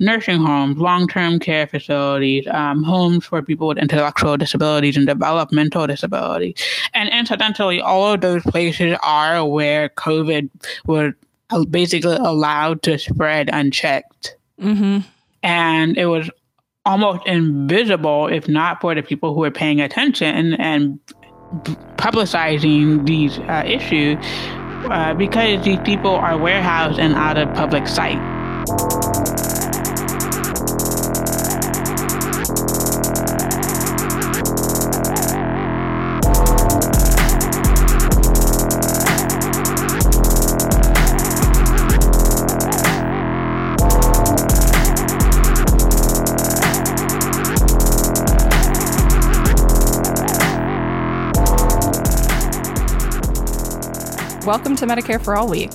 nursing homes, long-term care facilities, homes for people with intellectual disabilities and developmental disabilities. And incidentally, all of those places are where COVID was basically allowed to spread unchecked. Mm-hmm. And it was almost invisible, if not for the people who were paying attention and publicizing these issues, because these people are warehoused and out of public sight. Welcome to Medicare for All Week.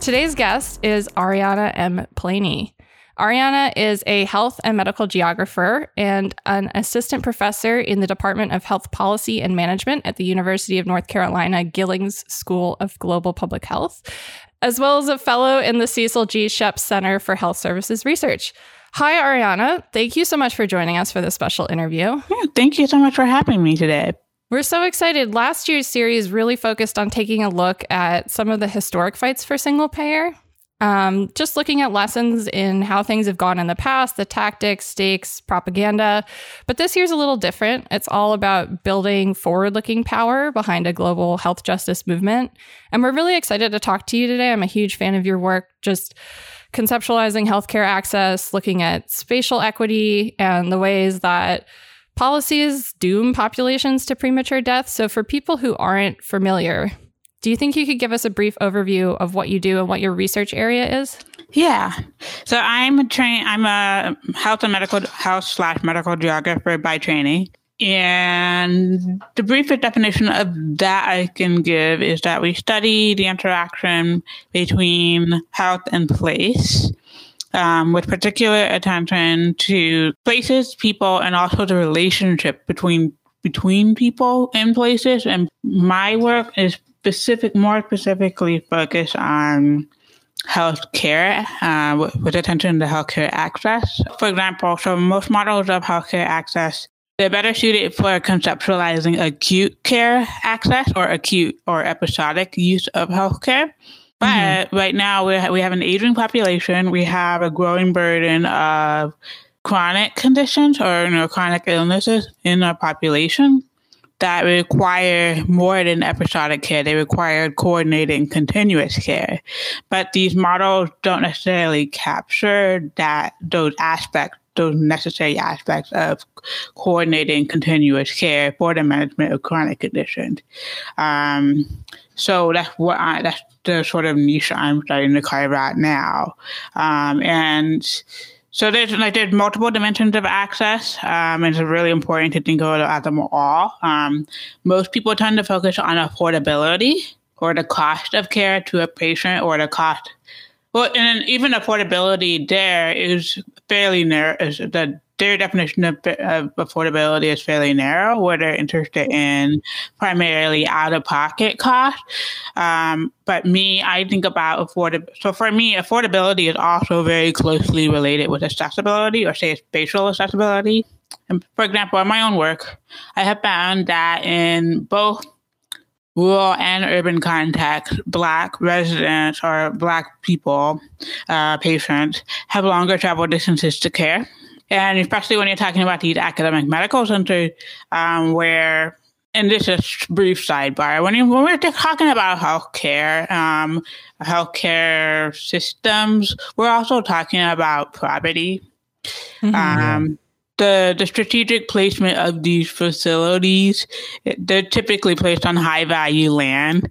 Today's guest is Ariana M. Planey. Ariana is a health and medical geographer and an assistant professor in the Department of Health Policy and Management at the University of North Carolina Gillings School of Global Public Health, as well as a fellow in the Cecil G. Shepp Center for Health Services Research. Hi, Ariana. Thank you so much for joining us for this special interview. Yeah, thank you so much for having me today. We're so excited. Last year's series really focused on taking a look at some of the historic fights for single payer, just looking at lessons in how things have gone in the past, the tactics, stakes, propaganda. But this year's a little different. It's all about building forward-looking power behind a global health justice movement. And we're really excited to talk to you today. I'm a huge fan of your work, just conceptualizing healthcare access, looking at spatial equity and the ways that policies doom populations to premature death. So for people who aren't familiar, do you think you could give us a brief overview of what you do and what your research area is? Yeah. So I'm a health and medical health/medical geographer by training. And the briefest definition of that I can give is that we study the interaction between health and place, with particular attention to places, people, and also the relationship between people and places. And my work is more specifically focused on healthcare, with attention to healthcare access. For example, so most models of healthcare access, they're better suited for conceptualizing acute care access or acute or episodic use of healthcare. But right now we have an aging population. We have a growing burden of chronic conditions or chronic illnesses in our population that require more than episodic care. They require coordinated and continuous care. But these models don't necessarily capture those necessary aspects of coordinating continuous care for the management of chronic conditions. So that's the sort of niche I'm starting to carve out now. And so there's multiple dimensions of access, and it's really important to think about them all. Most people tend to focus on affordability or the cost of care to a patient or the cost. Well, and even affordability there is fairly narrow. Their definition of affordability is fairly narrow, where they're interested in primarily out-of-pocket costs. But I think about affordability. So for me, affordability is also very closely related with accessibility, or say spatial accessibility. And for example, in my own work, I have found that in both rural and urban contexts, Black residents or Black people, patients, have longer travel distances to care. And especially when you're talking about these academic medical centers, where, and this is a brief sidebar, when we're talking about healthcare, healthcare systems, we're also talking about property. Mm-hmm. The strategic placement of these facilities, they're typically placed on high value land.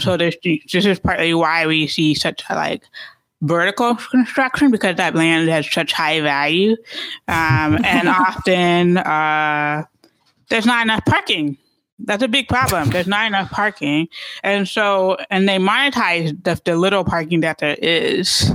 So this is partly why we see such vertical construction, because that land has such high value. And often there's not enough parking. That's a big problem. There's not enough parking. And they monetize the little parking that there is.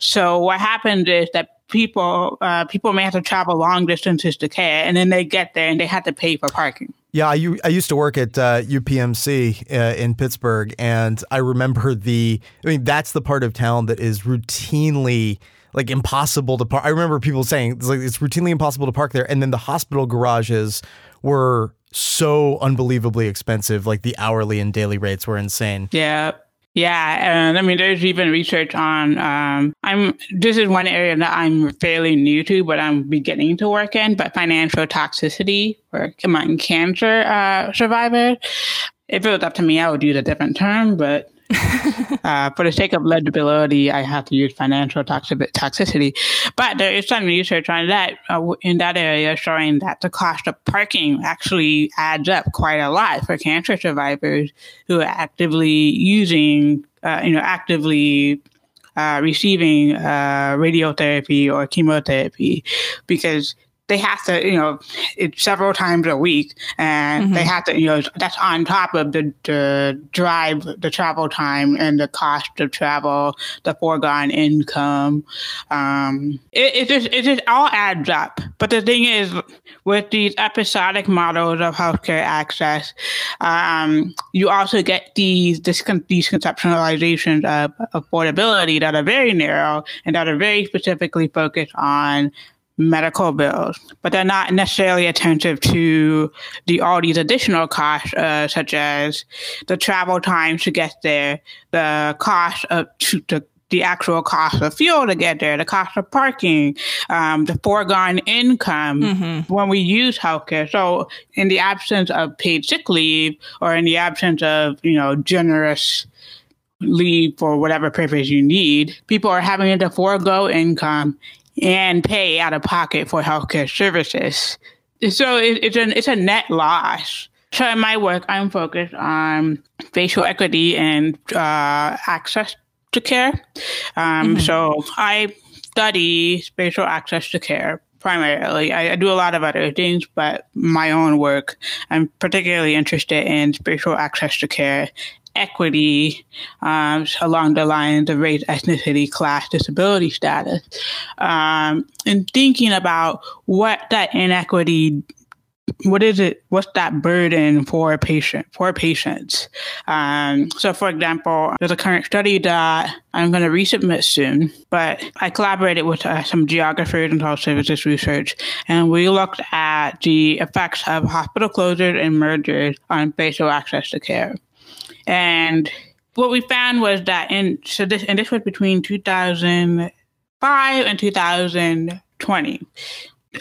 So what happens is that people may have to travel long distances to care, and then they get there and they have to pay for parking. Yeah, I used to work at UPMC in Pittsburgh, and I remember that's the part of town that is routinely like impossible to park. I remember people saying it's like it's routinely impossible to park there. And then the hospital garages were so unbelievably expensive. Like the hourly and daily rates were insane. Yeah. Yeah. And I mean, there's even research on, this is one area that I'm fairly new to, but I'm beginning to work in, but financial toxicity or among cancer survivors. If it was up to me, I would use a different term, but for the sake of legibility, I have to use financial toxicity. But there is some research on that in that area showing that the cost of parking actually adds up quite a lot for cancer survivors who are actively using, receiving radiotherapy or chemotherapy, because they have to, it's several times a week, and they have to, that's on top of the drive, the travel time, and the cost of travel, the foregone income. It just all adds up. But the thing is, with these episodic models of healthcare access, you also get these conceptualizations of affordability that are very narrow and that are very specifically focused on medical bills, but they're not necessarily attentive to all these additional costs, such as the travel time to get there, the cost of the actual cost of fuel to get there, the cost of parking, the foregone income when we use healthcare. So, in the absence of paid sick leave, or in the absence of generous leave for whatever purpose you need, people are having to forego income and pay out of pocket for healthcare services. So it's a net loss. So in my work, I'm focused on racial equity and access to care. So I study racial access to care primarily. I do a lot of other things, but my own work, I'm particularly interested in racial access to care equity along the lines of race, ethnicity, class, disability status, and thinking about what that inequity, what's that burden for patients? So for example, there's a current study that I'm going to resubmit soon, but I collaborated with some geographers in health services research, and we looked at the effects of hospital closures and mergers on racial access to care. And what we found was that this was between 2005 and 2020.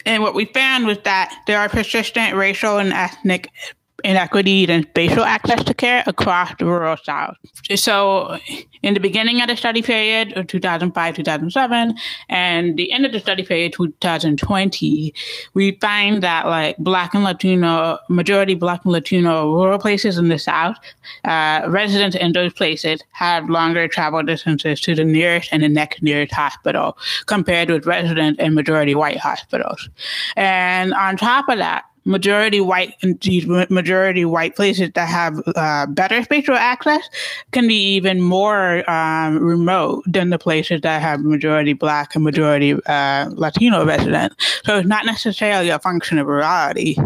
And what we found was that there are persistent racial and ethnic inequities in spatial access to care across the rural South. So in the beginning of the study period of 2005, 2007, and the end of the study period, 2020, we find that majority Black and Latino rural places in the South, residents in those places have longer travel distances to the nearest and the next nearest hospital compared with residents in majority white hospitals. And on top of that, majority white places that have better spatial access can be even more remote than the places that have majority Black and majority Latino residents. So it's not necessarily a function of rurality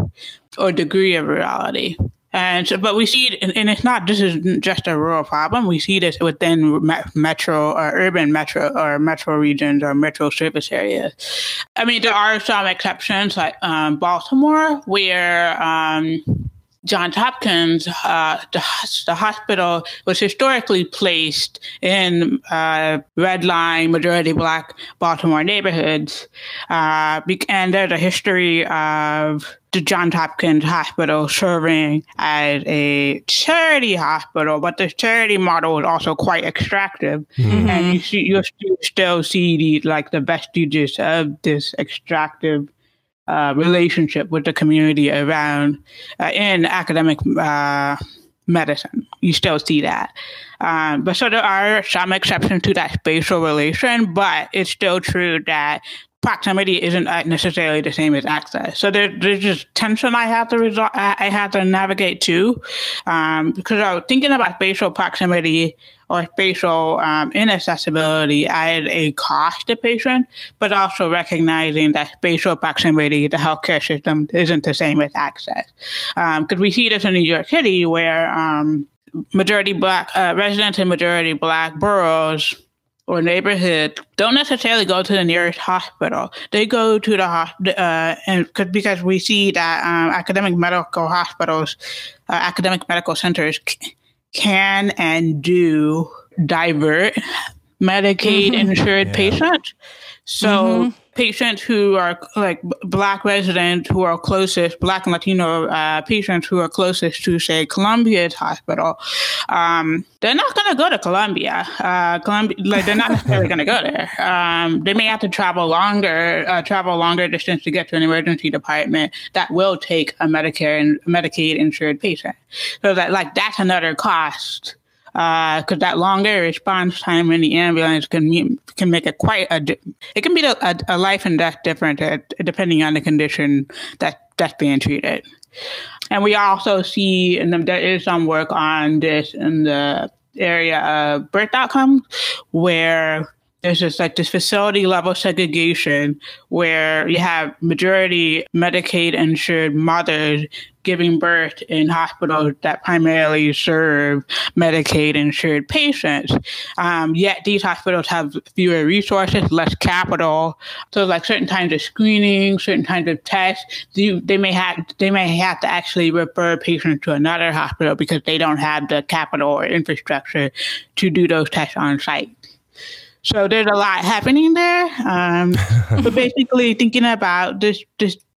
or degree of rurality. And so, but we see it, and it's not, this isn't just a rural problem. We see this within metro or urban metro or metro regions or metro service areas. I mean, there are some exceptions like Baltimore, where Johns Hopkins, the hospital, was historically placed in redline, majority Black Baltimore neighborhoods. And there's a history of the Johns Hopkins Hospital serving as a charity hospital, but the charity model is also quite extractive. And you still see the vestiges of this extractive relationship with the community around in academic medicine. You still see that. But so there are some exceptions to that spatial relation, but it's still true that proximity isn't necessarily the same as access. So there's just tension I have to navigate to, because I was thinking about spatial proximity or spatial inaccessibility as a cost to patient, but also recognizing that spatial proximity to healthcare system isn't the same as access. Because we see this in New York City, where majority Black residents in majority Black boroughs or neighborhood don't necessarily go to the nearest hospital. They go to the hospital because we see that academic medical hospitals, academic medical centers can and do divert Medicaid-insured patients. So patients who are like Black residents who are closest, Black and Latino patients who are closest to, say, Columbia's hospital, they're not going to go to Columbia. They're not necessarily going to go there. They may have to travel longer distance to get to an emergency department that will take a Medicare and Medicaid-insured patient. So that that's another cost. Because that longer response time in the ambulance can make it quite a life and death difference depending on the condition that's being treated. And we also see, and there is some work on this in the area of birth outcomes, where there's just this facility level segregation where you have majority Medicaid insured mothers giving birth in hospitals that primarily serve Medicaid-insured patients. Yet these hospitals have fewer resources, less capital. So certain kinds of screening, certain kinds of tests, they may have to actually refer patients to another hospital because they don't have the capital or infrastructure to do those tests on site. So there's a lot happening there. But basically thinking about this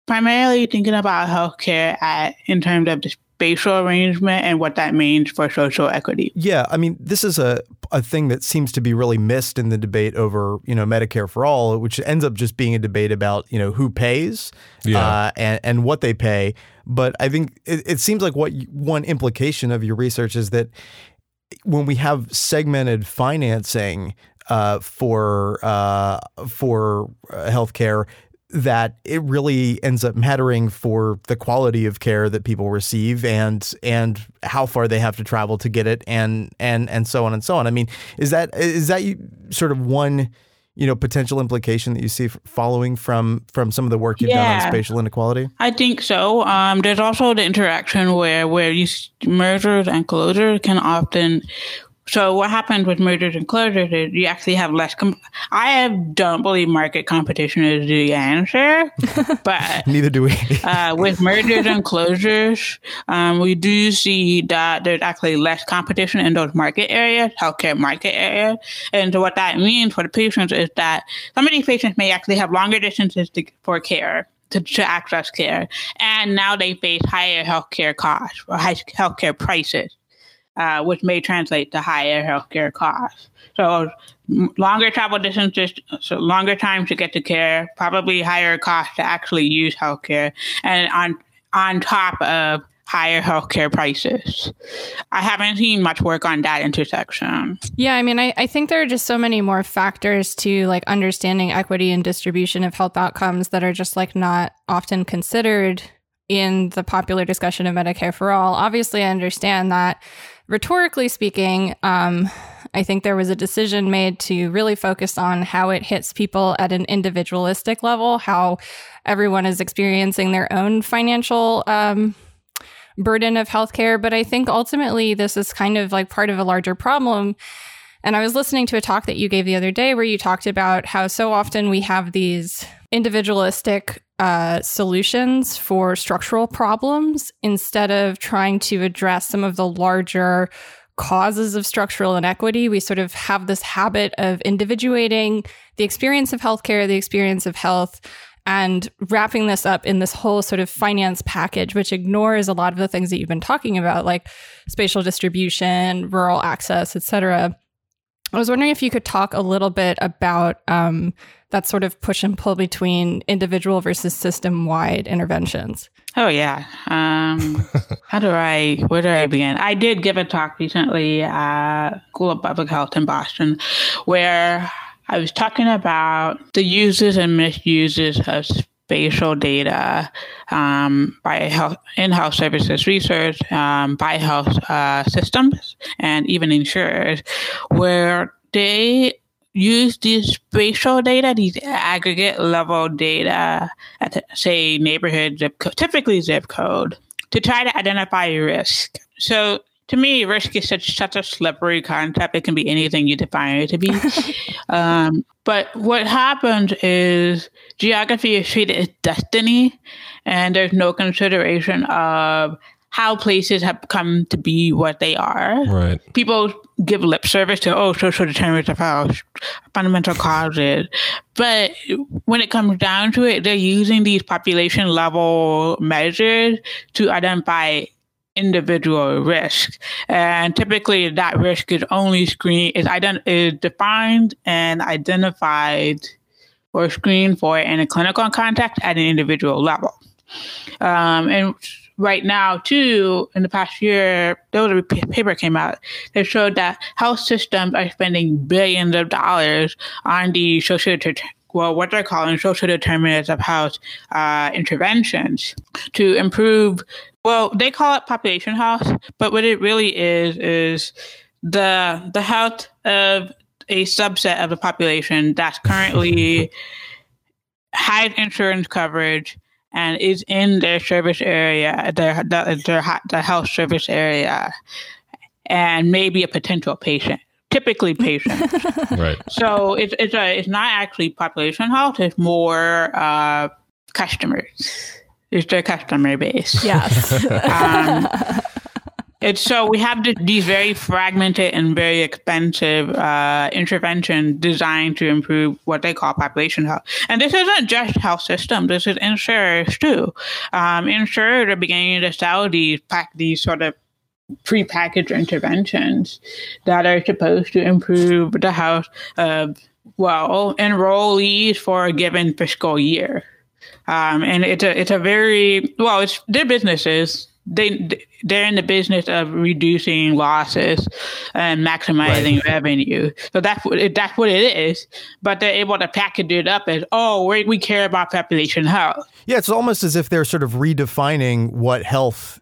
primarily thinking about healthcare in terms of the spatial arrangement and what that means for social equity. Yeah, I mean, this is a thing that seems to be really missed in the debate over, Medicare for all, which ends up just being a debate about, who pays and what they pay. But I think it seems like one implication of your research is that when we have segmented financing for healthcare, that it really ends up mattering for the quality of care that people receive and how far they have to travel to get it and so on and so on. I mean, is that sort of one, potential implication that you see following from some of the work you've done on spatial inequality? I think so. There's also the interaction where mergers and closures can often... So what happens with mergers and closures is you actually have less... don't believe market competition is the answer, but... Neither do we. With mergers and closures, we do see that there's actually less competition in those market areas, healthcare market areas. And so what that means for the patients is that some of these patients may actually have longer distances for care. To access care. And now they face higher healthcare costs or high healthcare prices. Which may translate to higher healthcare costs. So longer travel distances, so longer time to get to care, probably higher costs to actually use healthcare, and on top of higher healthcare prices. I haven't seen much work on that intersection. Yeah, I mean, I think there are just so many more factors to understanding equity and distribution of health outcomes that are just not often considered in the popular discussion of Medicare for all. Obviously, I understand that. Rhetorically speaking, I think there was a decision made to really focus on how it hits people at an individualistic level, how everyone is experiencing their own financial burden of healthcare. But I think ultimately this is kind of part of a larger problem. And I was listening to a talk that you gave the other day where you talked about how so often we have these individualistic solutions for structural problems instead of trying to address some of the larger causes of structural inequity. We sort of have this habit of individuating the experience of healthcare, the experience of health, and wrapping this up in this whole sort of finance package, which ignores a lot of the things that you've been talking about, like spatial distribution, rural access, etc. I was wondering if you could talk a little bit about that sort of push and pull between individual versus system-wide interventions. Oh, yeah. Where do I begin? I did give a talk recently at School of Public Health in Boston where I was talking about the uses and misuses of spatial data in health services research, by health systems, and even insurers, where they use these spatial data, these aggregate level data, at, say, neighborhood zip code, typically zip code, to try to identify risk. So To me, risk is such a slippery concept. It can be anything you define it to be. But what happens is geography is treated as destiny, and there's no consideration of how places have come to be what they are. Right. People give lip service to, social determinants of health, fundamental causes. But when it comes down to it, they're using these population level measures to identify individual risk, and typically that risk is only defined and identified or screened for in a clinical context at an individual level. And right now, too, in the past year, there was a paper came out that showed that health systems are spending billions of dollars on the what they're calling social determinants of health interventions to improve. Well, they call it population health, but what it really is the health of a subset of the population that's currently has insurance coverage and is in their service area, their health service area, and maybe a potential patient. Typically patients. Right. So it's not actually population health. It's more customers. It's their customer base. Yes. It's so we have these very fragmented and very expensive interventions designed to improve what they call population health. And this isn't just health systems. This is insurers too. Insurers are beginning to sell these sort of prepackaged interventions that are supposed to improve the health of enrollees for a given fiscal year, and it's a very it's their businesses. They're in the business of reducing losses and maximizing revenue. So that's what it is. But they're able to package it up as, we care about population health. Yeah, it's almost as if they're sort of redefining what health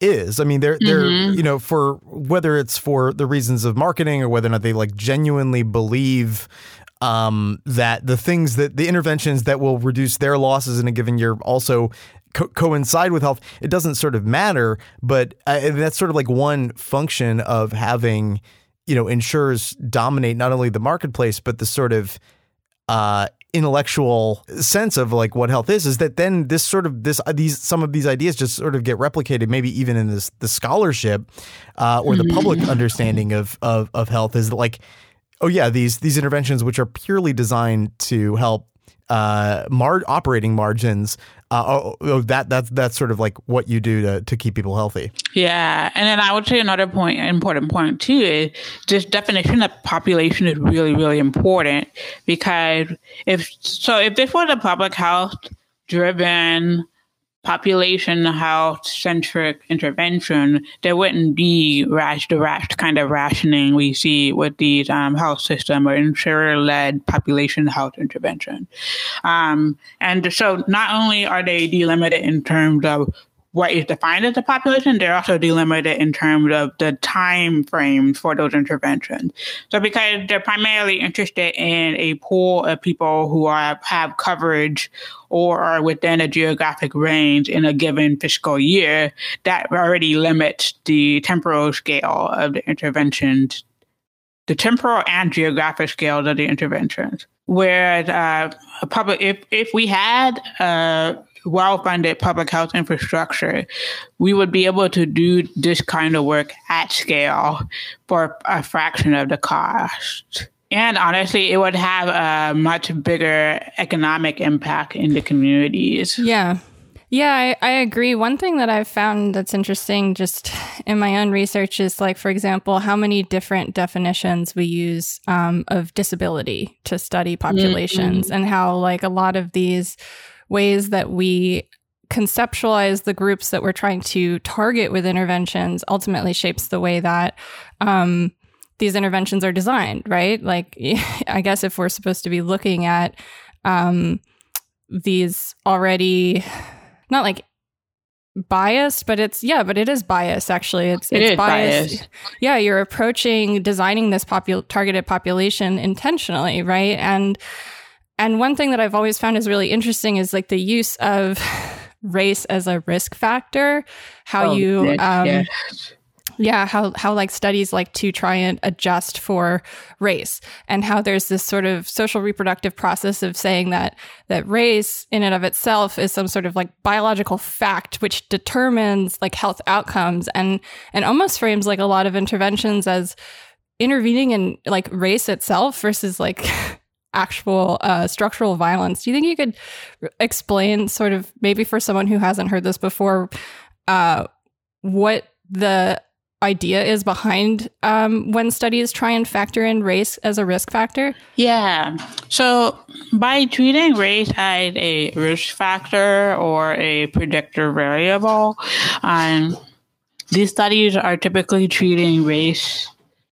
is. I mean, they're you know, for whether it's for the reasons of marketing or whether or not they genuinely believe that the things that the interventions that will reduce their losses in a given year also coincide with health. It doesn't sort of matter, but that's sort of one function of having, insurers dominate not only the marketplace, but the sort of intellectual sense of what health is that then this sort of some of these ideas just sort of get replicated, maybe even in the scholarship or the public understanding of health is these interventions, which are purely designed to help operating margins. That's sort of what you do to keep people healthy. Yeah. And then I would say another point, important point too, is this definition of population is really, really important, because if this was a public health driven, population health centric intervention, there wouldn't be the rash kind of rationing we see with these health system or insurer led population health intervention. And so not only are they delimited in terms of what is defined as the population, they're also delimited in terms of the time frame for those interventions. So because they're primarily interested in a pool of people who have coverage or are within a geographic range in a given fiscal year, that already limits the temporal scale of the interventions, the temporal and geographic scales of the interventions. Whereas if we had well-funded public health infrastructure, we would be able to do this kind of work at scale for a fraction of the cost. And honestly, it would have a much bigger economic impact in the communities. Yeah. Yeah, I agree. One thing that I've found that's interesting just in my own research is for example, how many different definitions we use of disability to study populations and how a lot of these ways that we conceptualize the groups that we're trying to target with interventions ultimately shapes the way that these interventions are designed, right? I guess if we're supposed to be looking at these already, not biased, but it is biased, actually. It's biased. Yeah, you're approaching designing this targeted population intentionally, right? And one thing that I've always found is really interesting is the use of race as a risk factor, how Yeah, how like studies like to try and adjust for race, and how there's this sort of social reproductive process of saying that race in and of itself is some sort of like biological fact which determines like health outcomes, and almost frames like a lot of interventions as intervening in like race itself versus like actual structural violence. Do you think you could explain sort of, maybe for someone who hasn't heard this before, what the idea is behind when studies try and factor in race as a risk factor? Yeah. So by treating race as a risk factor or a predictor variable, these studies are typically treating race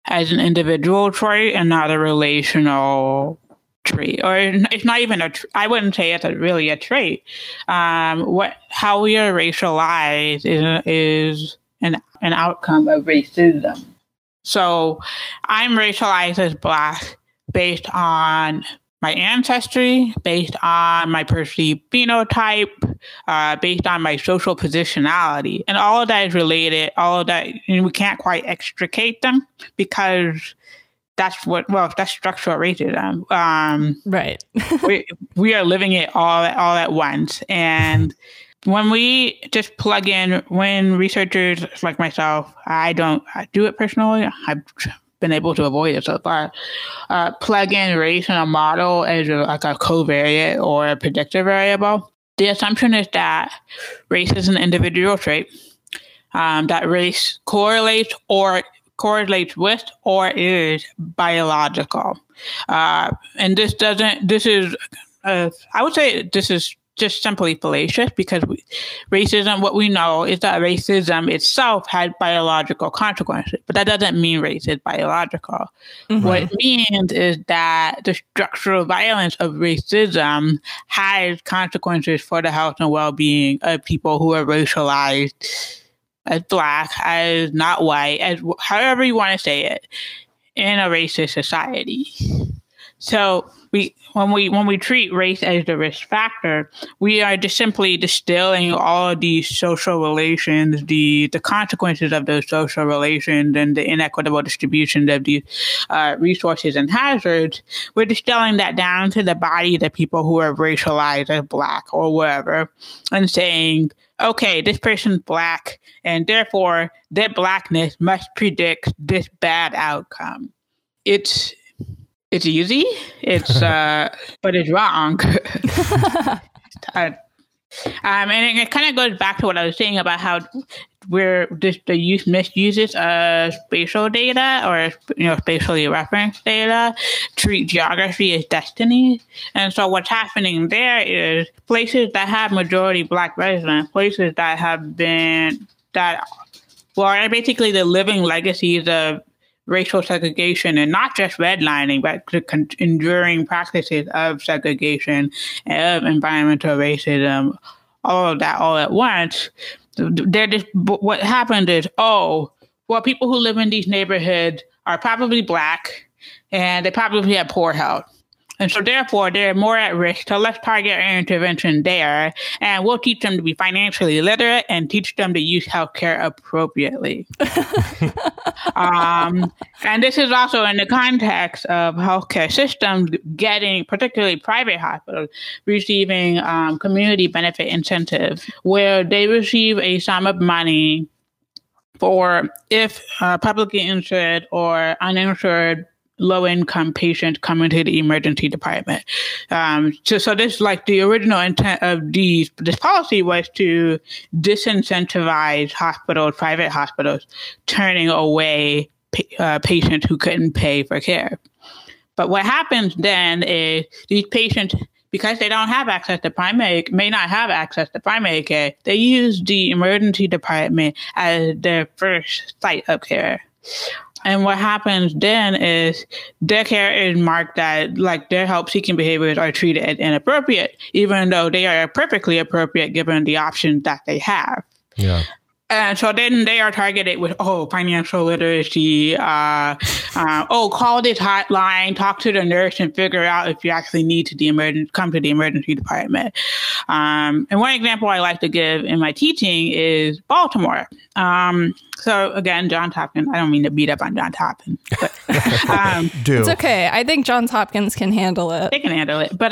as an individual trait and not a relational trait. Or it's not even I wouldn't say it's really a trait. How we are racialized is an outcome of racism. So I'm racialized as Black based on my ancestry, based on my perceived phenotype, based on my social positionality. And all of that is related, all of that, and we can't quite extricate them because that's structural racism. Right. we are living it all at once. And when we just plug in, when researchers like myself, I do it personally, I've been able to avoid it so far, plug in race in a model as like a covariate or a predictor variable, the assumption is that race is an individual trait, that race correlates with or is biological. And I would say this is just simply fallacious, because racism, what we know is that racism itself had biological consequences, but that doesn't mean race is biological. Mm-hmm. What it means is that the structural violence of racism has consequences for the health and well-being of people who are racialized as Black, as not white, as however you want to say it, in a racist society. So when we treat race as the risk factor, we are just simply distilling all of these social relations, the consequences of those social relations, and the inequitable distribution of these resources and hazards. We're distilling that down to the body of the people who are racialized as Black or whatever, and saying, okay, this person's Black, and therefore their Blackness must predict this bad outcome. It's easy. It's but it's wrong. And it kind of goes back to what I was saying about how where the youth misuses spatial data, or spatially referenced data, treat geography as destiny. And so what's happening there is places that have majority Black residents, places that have been are basically the living legacies of racial segregation, and not just redlining, but the enduring practices of segregation and of environmental racism, all of that all at once. They're just, what happened is, people who live in these neighborhoods are probably Black, and they probably have poor health. And so therefore, they're more at risk, so let's target our intervention there, and we'll teach them to be financially literate and teach them to use healthcare appropriately. And this is also in the context of healthcare systems getting, particularly private hospitals, receiving community benefit incentives, where they receive a sum of money for if publicly insured or uninsured low-income patients come into the emergency department. So this, like, the original intent of this policy was to disincentivize hospitals, private hospitals, turning away patients who couldn't pay for care. But what happens then is these patients, because they don't have access to primary care, they use the emergency department as their first site of care. And what happens then is their care is marked that, like, their help-seeking behaviors are treated as inappropriate, even though they are perfectly appropriate given the options that they have. Yeah. And so then they are targeted with, financial literacy, call this hotline, talk to the nurse and figure out if you actually need to come to the emergency department. And one example I like to give in my teaching is Baltimore. So again, Johns Hopkins, I don't mean to beat up on Johns Hopkins, but it's okay. I think Johns Hopkins can handle it. They can handle it. But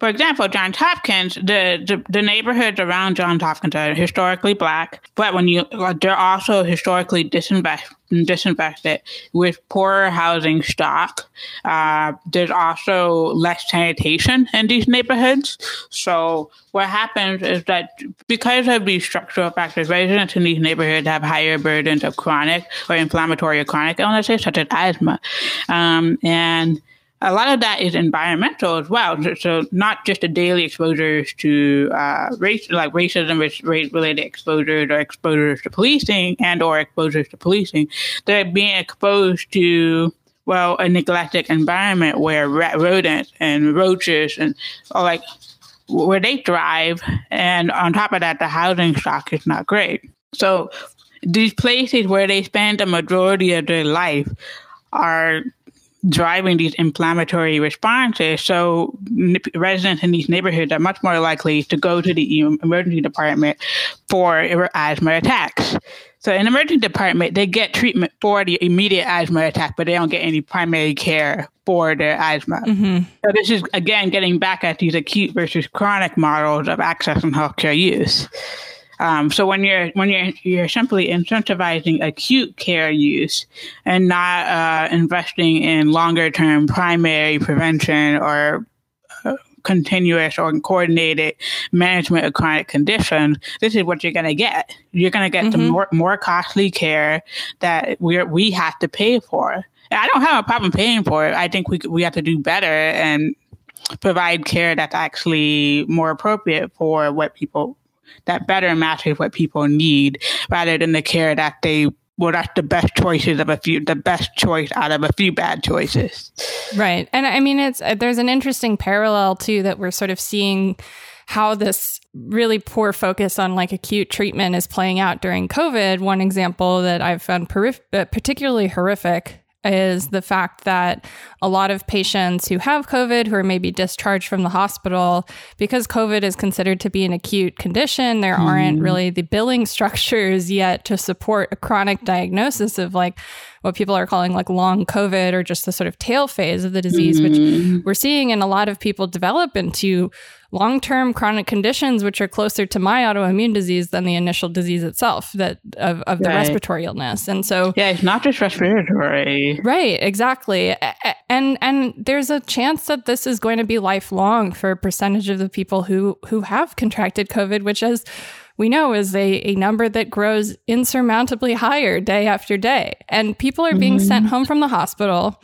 for example, Johns Hopkins, the neighborhoods around Johns Hopkins are historically black, but when you they're also historically disinvested with poorer housing stock. There's also less sanitation in these neighborhoods. So what happens is that because of these structural factors, residents in these neighborhoods have higher burdens of chronic or inflammatory or chronic illnesses such as asthma. And a lot of that is environmental as well. So not just the daily exposures to racism, race-related exposures or exposures to policing They're being exposed to, a neglected environment where rodents and roaches and where they thrive. And on top of that, the housing stock is not great. So these places where they spend the majority of their life are driving these inflammatory responses. So residents in these neighborhoods are much more likely to go to the emergency department for asthma attacks. So in the emergency department, they get treatment for the immediate asthma attack, but they don't get any primary care for their asthma. Mm-hmm. So this is, again, getting back at these acute versus chronic models of access and healthcare use. So when you're simply incentivizing acute care use and not investing in longer term primary prevention or continuous or coordinated management of chronic conditions, this is what you're going to get. You're going to get the more costly care that we have to pay for. And I don't have a problem paying for it. I think we have to do better and provide care that's actually more appropriate for what people. That better matches what people need rather than the care that that's the best choice out of a few bad choices. Right. And I mean, there's an interesting parallel too, that we're sort of seeing how this really poor focus on acute treatment is playing out during COVID. One example that I've found particularly horrific is the fact that a lot of patients who have COVID, who are maybe discharged from the hospital, because COVID is considered to be an acute condition, there aren't really the billing structures yet to support a chronic diagnosis of what people are calling long COVID or just the sort of tail phase of the disease, which we're seeing in a lot of people develop into long-term chronic conditions, which are closer to my autoimmune disease than the initial disease itself of the respiratory illness. And so... yeah, it's not just respiratory. Right, exactly. And there's a chance that this is going to be lifelong for a percentage of the people who have contracted COVID, which as we know is a number that grows insurmountably higher day after day. And people are being sent home from the hospital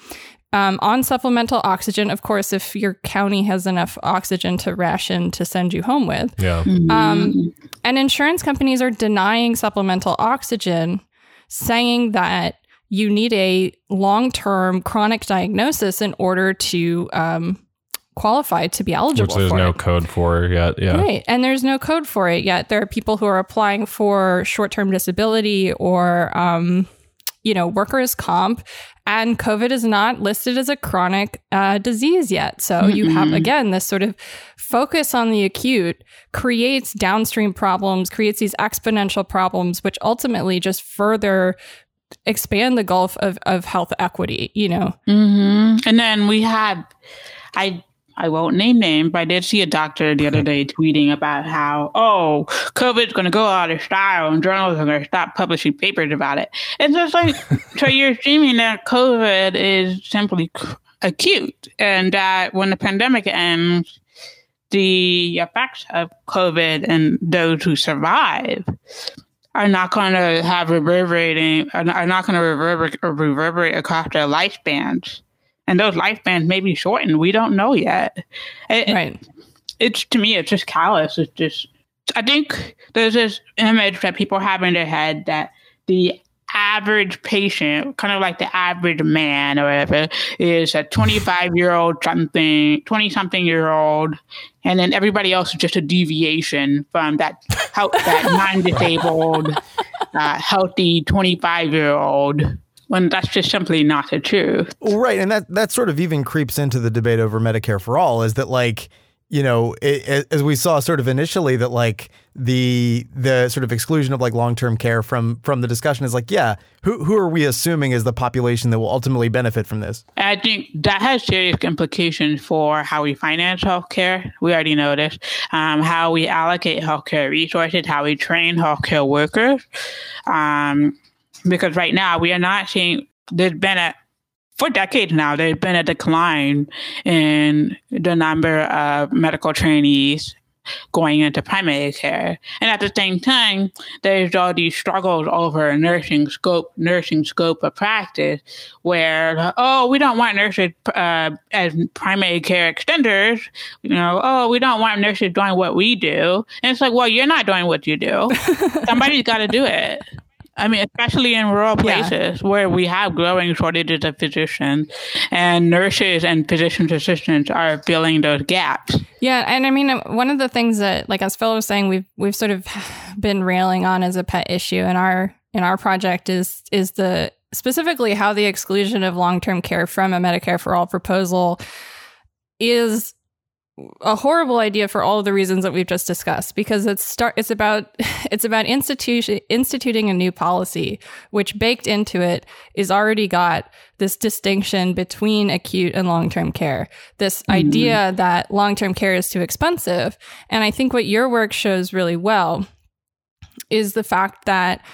on supplemental oxygen, of course, if your county has enough oxygen to ration to send you home with. Yeah. And insurance companies are denying supplemental oxygen, saying that you need a long-term chronic diagnosis in order to qualify to be eligible for it. Which there's no code for yet. Yeah. Right. And there's no code for it yet. There are people who are applying for short-term disability or... workers' comp, and COVID is not listed as a chronic disease yet. So you have, again, this sort of focus on the acute creates downstream problems, creates these exponential problems, which ultimately just further expand the gulf of health equity, And then we had, I won't name names, but I did see a doctor the other day tweeting about how, COVID's going to go out of style and journals are going to stop publishing papers about it. It's just so you're assuming that COVID is simply acute and that when the pandemic ends, the effects of COVID and those who survive are not going to have reverberate across their lifespans. And those lifespans may be shortened. We don't know yet. To me, it's just callous. It's just, I think there's this image that people have in their head that the average patient, kind of like the average man or whatever, is a 20-something-year-old, and then everybody else is just a deviation from that non-disabled, healthy 25-year-old. When that's just simply not the truth. Right. And that sort of even creeps into the debate over Medicare for All, is that you know, as we saw sort of initially, that like the sort of exclusion of like long-term care from the discussion is like, yeah, who are we assuming is the population that will ultimately benefit from this? I think that has serious implications for how we finance healthcare. We already know this, how we allocate healthcare resources, how we train healthcare workers. Because right now we are not seeing, for decades now, there's been a decline in the number of medical trainees going into primary care. And at the same time, there's all these struggles over nursing scope of practice where, oh, we don't want nurses as primary care extenders. You know, oh, we don't want nurses doing what we do. And it's like, well, you're not doing what you do. Somebody's got to do it. I mean, especially in rural places where we have growing shortages of physicians, and nurses and physician assistants are filling those gaps. Yeah. And I mean, one of the things that, like, as Phil was saying, we've sort of been railing on as a pet issue in our project is the specifically how the exclusion of long-term care from a Medicare for All proposal is a horrible idea for all of the reasons that we've just discussed, because it's about instituting a new policy, which baked into it is already got this distinction between acute and long-term care, this idea that long-term care is too expensive. And I think what your work shows really well is the fact that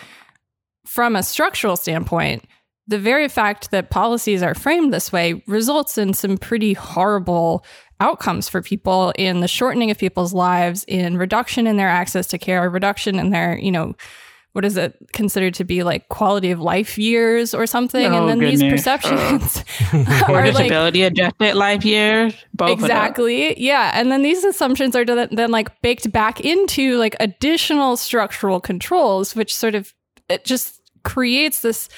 from a structural standpoint, the very fact that policies are framed this way results in some pretty horrible outcomes for people, in the shortening of people's lives, in reduction in their access to care, reduction in their, you know, what is it considered to be, like, quality of life years or something? Oh, and then these perceptions or disability adjusted life years. Both exactly. Yeah. And then these assumptions are then like baked back into like additional structural controls, which sort of, it just creates this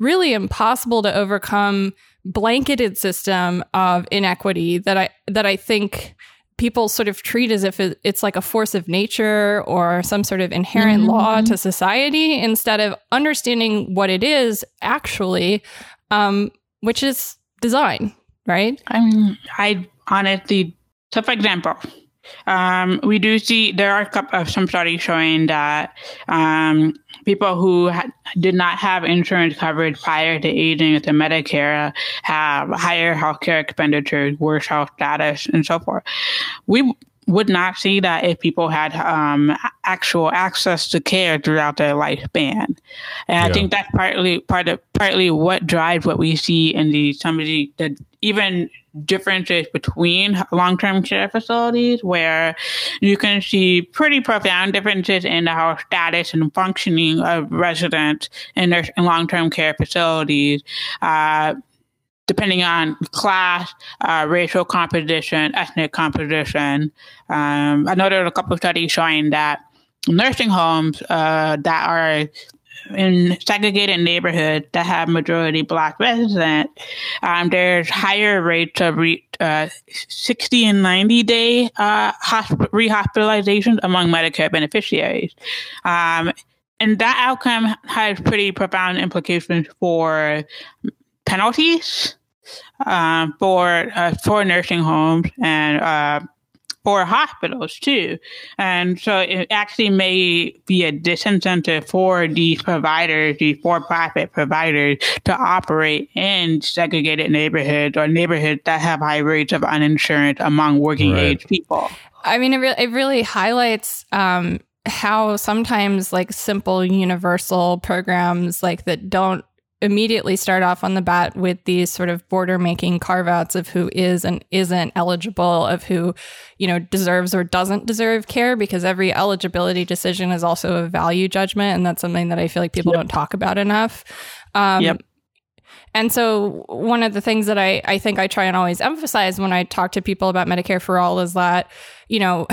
really impossible to overcome blanketed system of inequity that I think people sort of treat as if it's like a force of nature or some sort of inherent law to society, instead of understanding what it is actually, which is design, right? I honestly, so for example, we do see there are a couple of some studies showing that people who did not have insurance coverage prior to aging into Medicare have higher healthcare expenditures, worse health status, and so forth. We would not see that if people had actual access to care throughout their lifespan. And I think that's partly what drives what we see in the even differences between long-term care facilities, where you can see pretty profound differences in the health status and functioning of residents in their long-term care facilities, depending on class, racial composition, ethnic composition. I know there are a couple of studies showing that nursing homes that are in segregated neighborhoods that have majority Black residents, there's higher rates of 60 and 90-day rehospitalizations among Medicare beneficiaries. And that outcome has pretty profound implications for penalties for nursing homes and for hospitals too. And so it actually may be a disincentive for these providers, these for-profit providers, to operate in segregated neighborhoods or neighborhoods that have high rates of uninsurance among working-age people. I mean, it really highlights how sometimes, like, simple universal programs like that don't immediately start off on the bat with these sort of border-making carve-outs of who is and isn't eligible, of who, you know, deserves or doesn't deserve care, because every eligibility decision is also a value judgment, and that's something that I feel like people don't talk about enough. And so one of the things that I think I try and always emphasize when I talk to people about Medicare for All is that, you know,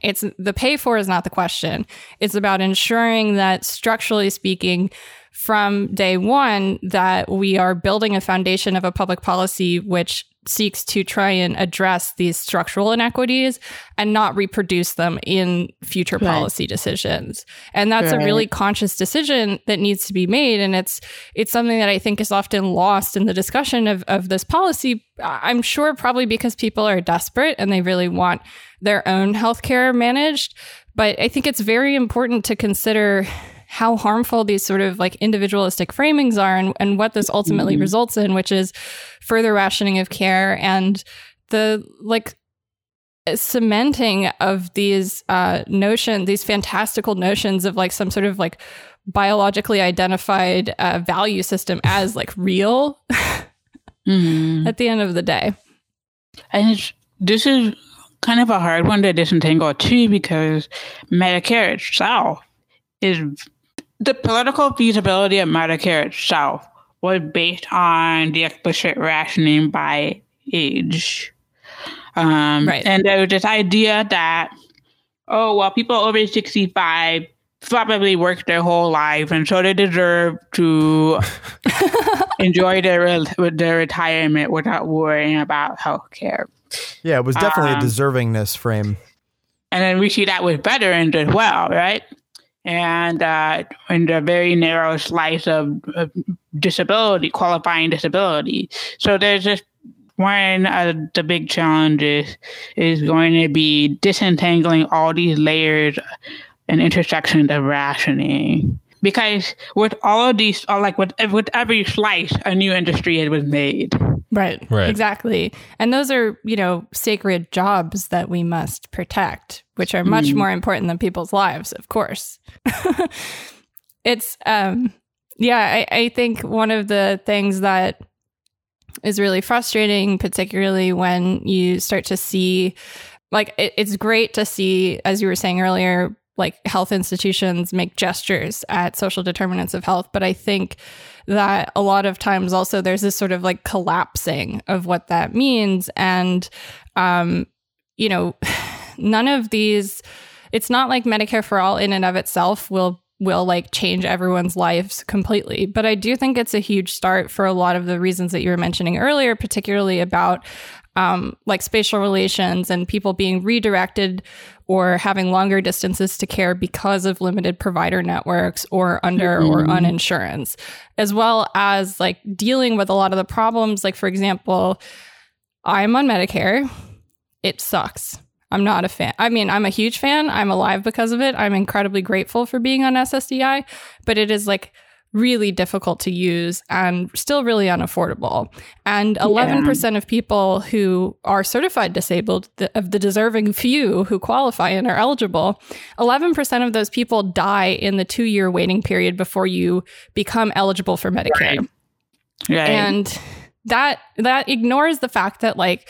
it's the pay for is not the question. It's about ensuring that, structurally speaking, from day one, that we are building a foundation of a public policy which seeks to try and address these structural inequities and not reproduce them in future policy decisions. And that's a really conscious decision that needs to be made. And it's something that I think is often lost in the discussion of this policy. I'm sure probably because people are desperate and they really want their own healthcare managed. But I think it's very important to consider how harmful these sort of like individualistic framings are and what this ultimately results in, which is further rationing of care and the like cementing of these these fantastical notions of like some sort of like biologically identified value system as like real at the end of the day. And this is kind of a hard one to disentangle too, because Medicare itself is the political feasibility of Medicare itself was based on the explicit rationing by age. And there was this idea that, oh, well, people over 65 probably worked their whole life, and so they deserve to enjoy their retirement without worrying about health care. Yeah, it was definitely a deservingness frame. And then we see that with veterans as well, right? And in the very narrow slice of disability, qualifying disability. So there's just one of the big challenges is going to be disentangling all these layers and intersections of rationing. Because with all of these, like with every slice, a new industry was made. Right. Exactly. And those are, you know, sacred jobs that we must protect, which are much more important than people's lives, of course. It's, I think one of the things that is really frustrating, particularly when you start to see, like, it's great to see, as you were saying earlier, like health institutions make gestures at social determinants of health. But I think that a lot of times also there's this sort of like collapsing of what that means. And, you know, none of these, it's not like Medicare for All in and of itself will like change everyone's lives completely. But I do think it's a huge start for a lot of the reasons that you were mentioning earlier, particularly about like spatial relations and people being redirected or having longer distances to care because of limited provider networks or under or on insurance, as well as like dealing with a lot of the problems. Like, for example, I'm on Medicare. It sucks. I'm not a fan. I mean, I'm a huge fan. I'm alive because of it. I'm incredibly grateful for being on SSDI, but it is like really difficult to use and still really unaffordable. And 11% of people who are certified disabled, of the deserving few who qualify and are eligible, 11% of those people die in the 2-year waiting period before you become eligible for Medicare. Right. And that ignores the fact that, like,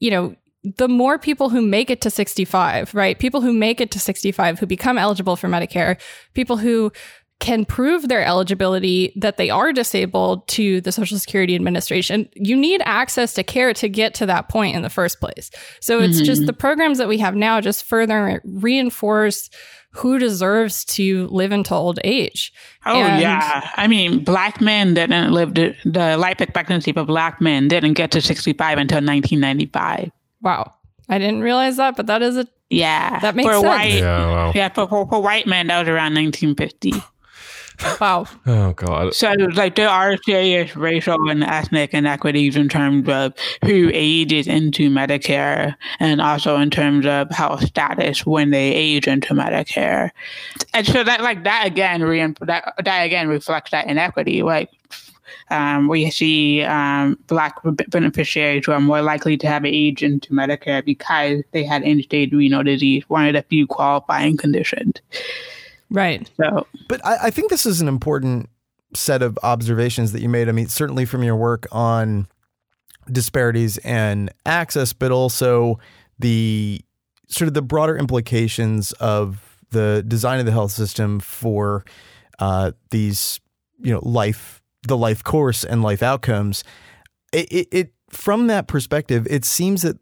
you know, the more people who make it to 65, right? People who make it to 65 who become eligible for Medicare, people who can prove their eligibility that they are disabled to the Social Security Administration, you need access to care to get to that point in the first place. So it's just the programs that we have now just further reinforce who deserves to live into old age. I mean, Black men didn't live, the life expectancy for Black men didn't get to 65 until 1995. Wow. I didn't realize that, but that is a... Yeah. That makes sense. For white men, that was around 1950. Wow. Oh, God. So, like, there are serious racial and ethnic inequities in terms of who ages into Medicare and also in terms of health status when they age into Medicare. And so that again reflects that inequity. Like, we see Black beneficiaries who are more likely to have an age into Medicare because they had end-stage renal disease, one of the few qualifying conditions. Right. So, but I think this is an important set of observations that you made. I mean, certainly from your work on disparities and access, but also the sort of the broader implications of the design of the health system for these, you know, the life course and life outcomes. It from that perspective, it seems that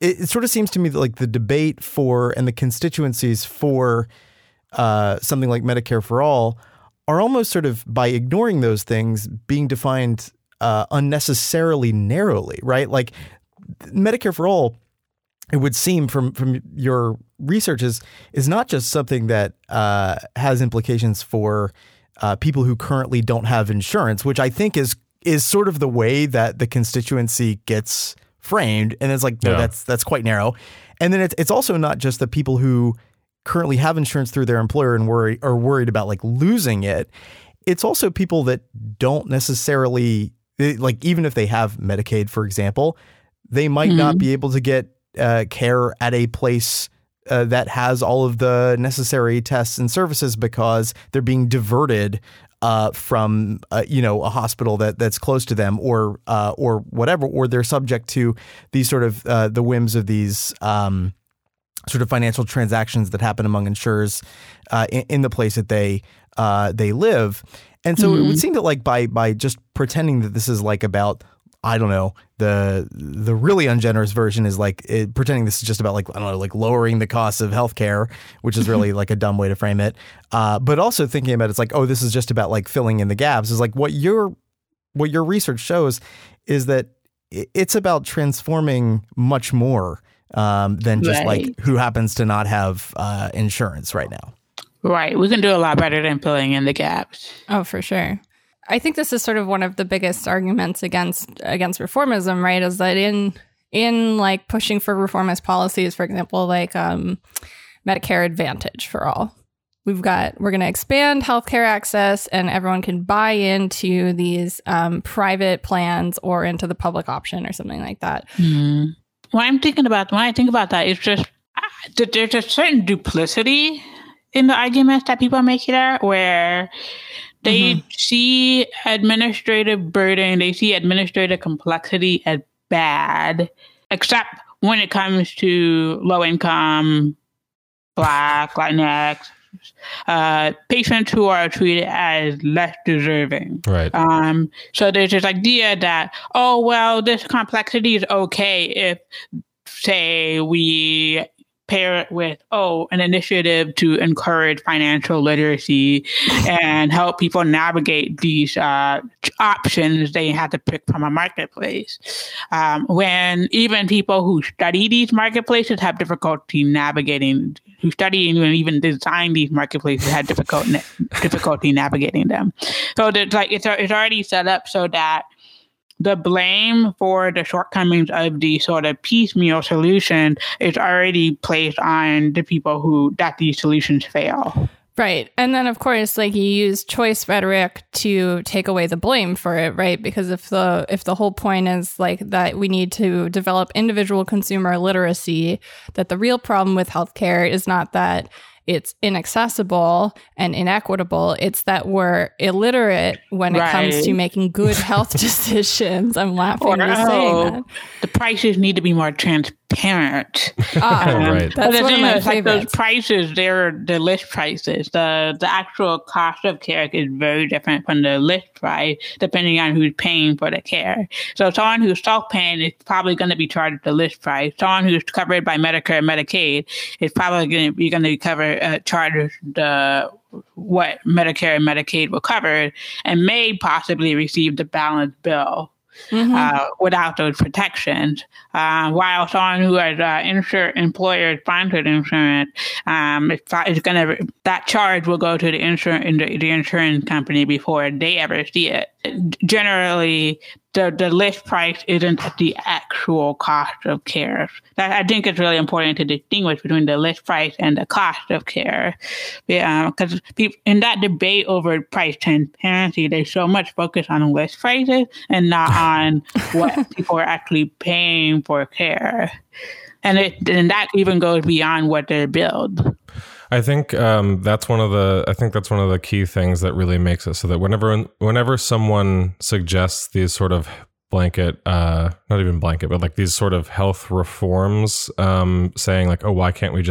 it sort of seems to me that like the debate for and the constituencies for something like Medicare for All are almost sort of by ignoring those things being defined unnecessarily narrowly, right? Like Medicare for All, it would seem from your research is not just something that has implications for people who currently don't have insurance, which I think is sort of the way that the constituency gets framed. And it's like, no, that's quite narrow. And then it's also not just the people who currently have insurance through their employer and are worried about like losing it. It's also people that don't necessarily, like, even if they have Medicaid, for example, they might not be able to get care at a place that has all of the necessary tests and services because they're being diverted from, a hospital that's close to them or whatever, or they're subject to these sort of the whims of these sort of financial transactions that happen among insurers in the place that they live. And so it would seem that like by just pretending that this is like about, I don't know, the really ungenerous version is like pretending this is just about like, I don't know, like lowering the cost of healthcare, which is really like a dumb way to frame it. But also thinking about it's like, oh, this is just about like filling in the gaps is like what your research shows is that it's about transforming much more than just like who happens to not have insurance right now. Right. We can do a lot better than filling in the gaps. Oh, for sure. I think this is sort of one of the biggest arguments against reformism, right? Is that in like pushing for reformist policies, for example, like Medicare Advantage for all, we're going to expand healthcare access, and everyone can buy into these private plans or into the public option or something like that. Mm-hmm. When I think about that, it's just there's a certain duplicity in the arguments that people make here, where they see administrative burden, they see administrative complexity as bad, except when it comes to low-income, Black, Latinx, patients who are treated as less deserving. Right. So there's this idea that, oh, well, this complexity is okay if, say, we pair it with, an initiative to encourage financial literacy and help people navigate these options they have to pick from a marketplace. When even people who study these marketplaces have difficulty navigating, who study and even design these marketplaces had difficulty navigating them. So it's already set up so that the blame for the shortcomings of the sort of piecemeal solution is already placed on the people that these solutions fail. Right. And then, of course, like you use choice rhetoric to take away the blame for it, right? Because if the whole point is like that we need to develop individual consumer literacy, that the real problem with healthcare is not that it's inaccessible and inequitable. It's that we're illiterate when it comes to making good health decisions. I'm laughing saying that. The prices need to be more transparent. That's one of my favorites. Like those prices, they're the list prices. The actual cost of care is very different from the list price, depending on who's paying for the care. So someone who's self-paying is probably going to be charged the list price. Someone who's covered by Medicare and Medicaid is probably going to be covered, charged what Medicare and Medicaid were covered, and may possibly receive the balance bill. Mm-hmm. Without those protections, while someone who has employer-sponsored insurance, that charge will go to the insurance company before they ever see it. Generally, the list price isn't the actual cost of care. I think it's really important to distinguish between the list price and the cost of care. Because in that debate over price transparency, there's so much focus on list prices and not on what people are actually paying for care. And that even goes beyond what they're billed. I think that's one of the key things that really makes it so that whenever someone suggests these sort of these sort of health reforms, saying like, oh, why can't we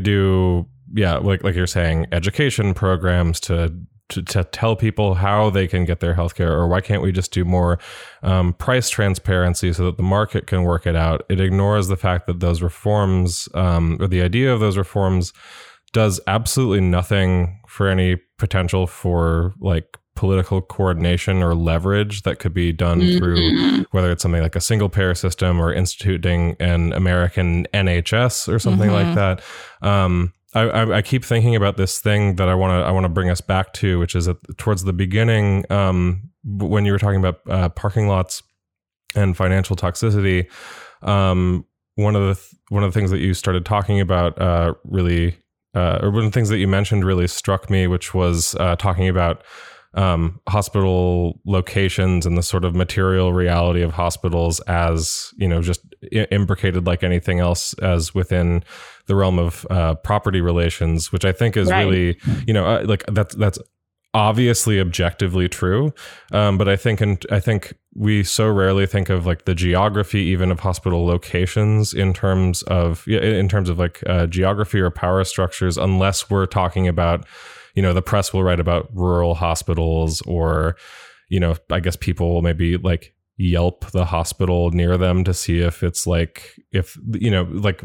do like you're saying, education programs to tell people how they can get their healthcare, or why can't we just do more price transparency so that the market can work it out? It ignores the fact that those reforms, or the idea of those reforms, does absolutely nothing for any potential for like political coordination or leverage that could be done through whether it's something like a single payer system or instituting an American NHS or something like that. I keep thinking about this thing that I want to bring us back to, which is towards the beginning, when you were talking about parking lots and financial toxicity. One of the things that you started talking about or one of the things that you mentioned really struck me, which was talking about hospital locations and the sort of material reality of hospitals as, you know, just imbricated like anything else as within the realm of property relations, which I think is really, you know, like that's obviously objectively true. But I think we so rarely think of like the geography even of hospital locations in terms of like geography or power structures, unless we're talking about, you know, the press will write about rural hospitals, or, you know, I guess people will maybe like Yelp the hospital near them to see if it's like, if, you know, like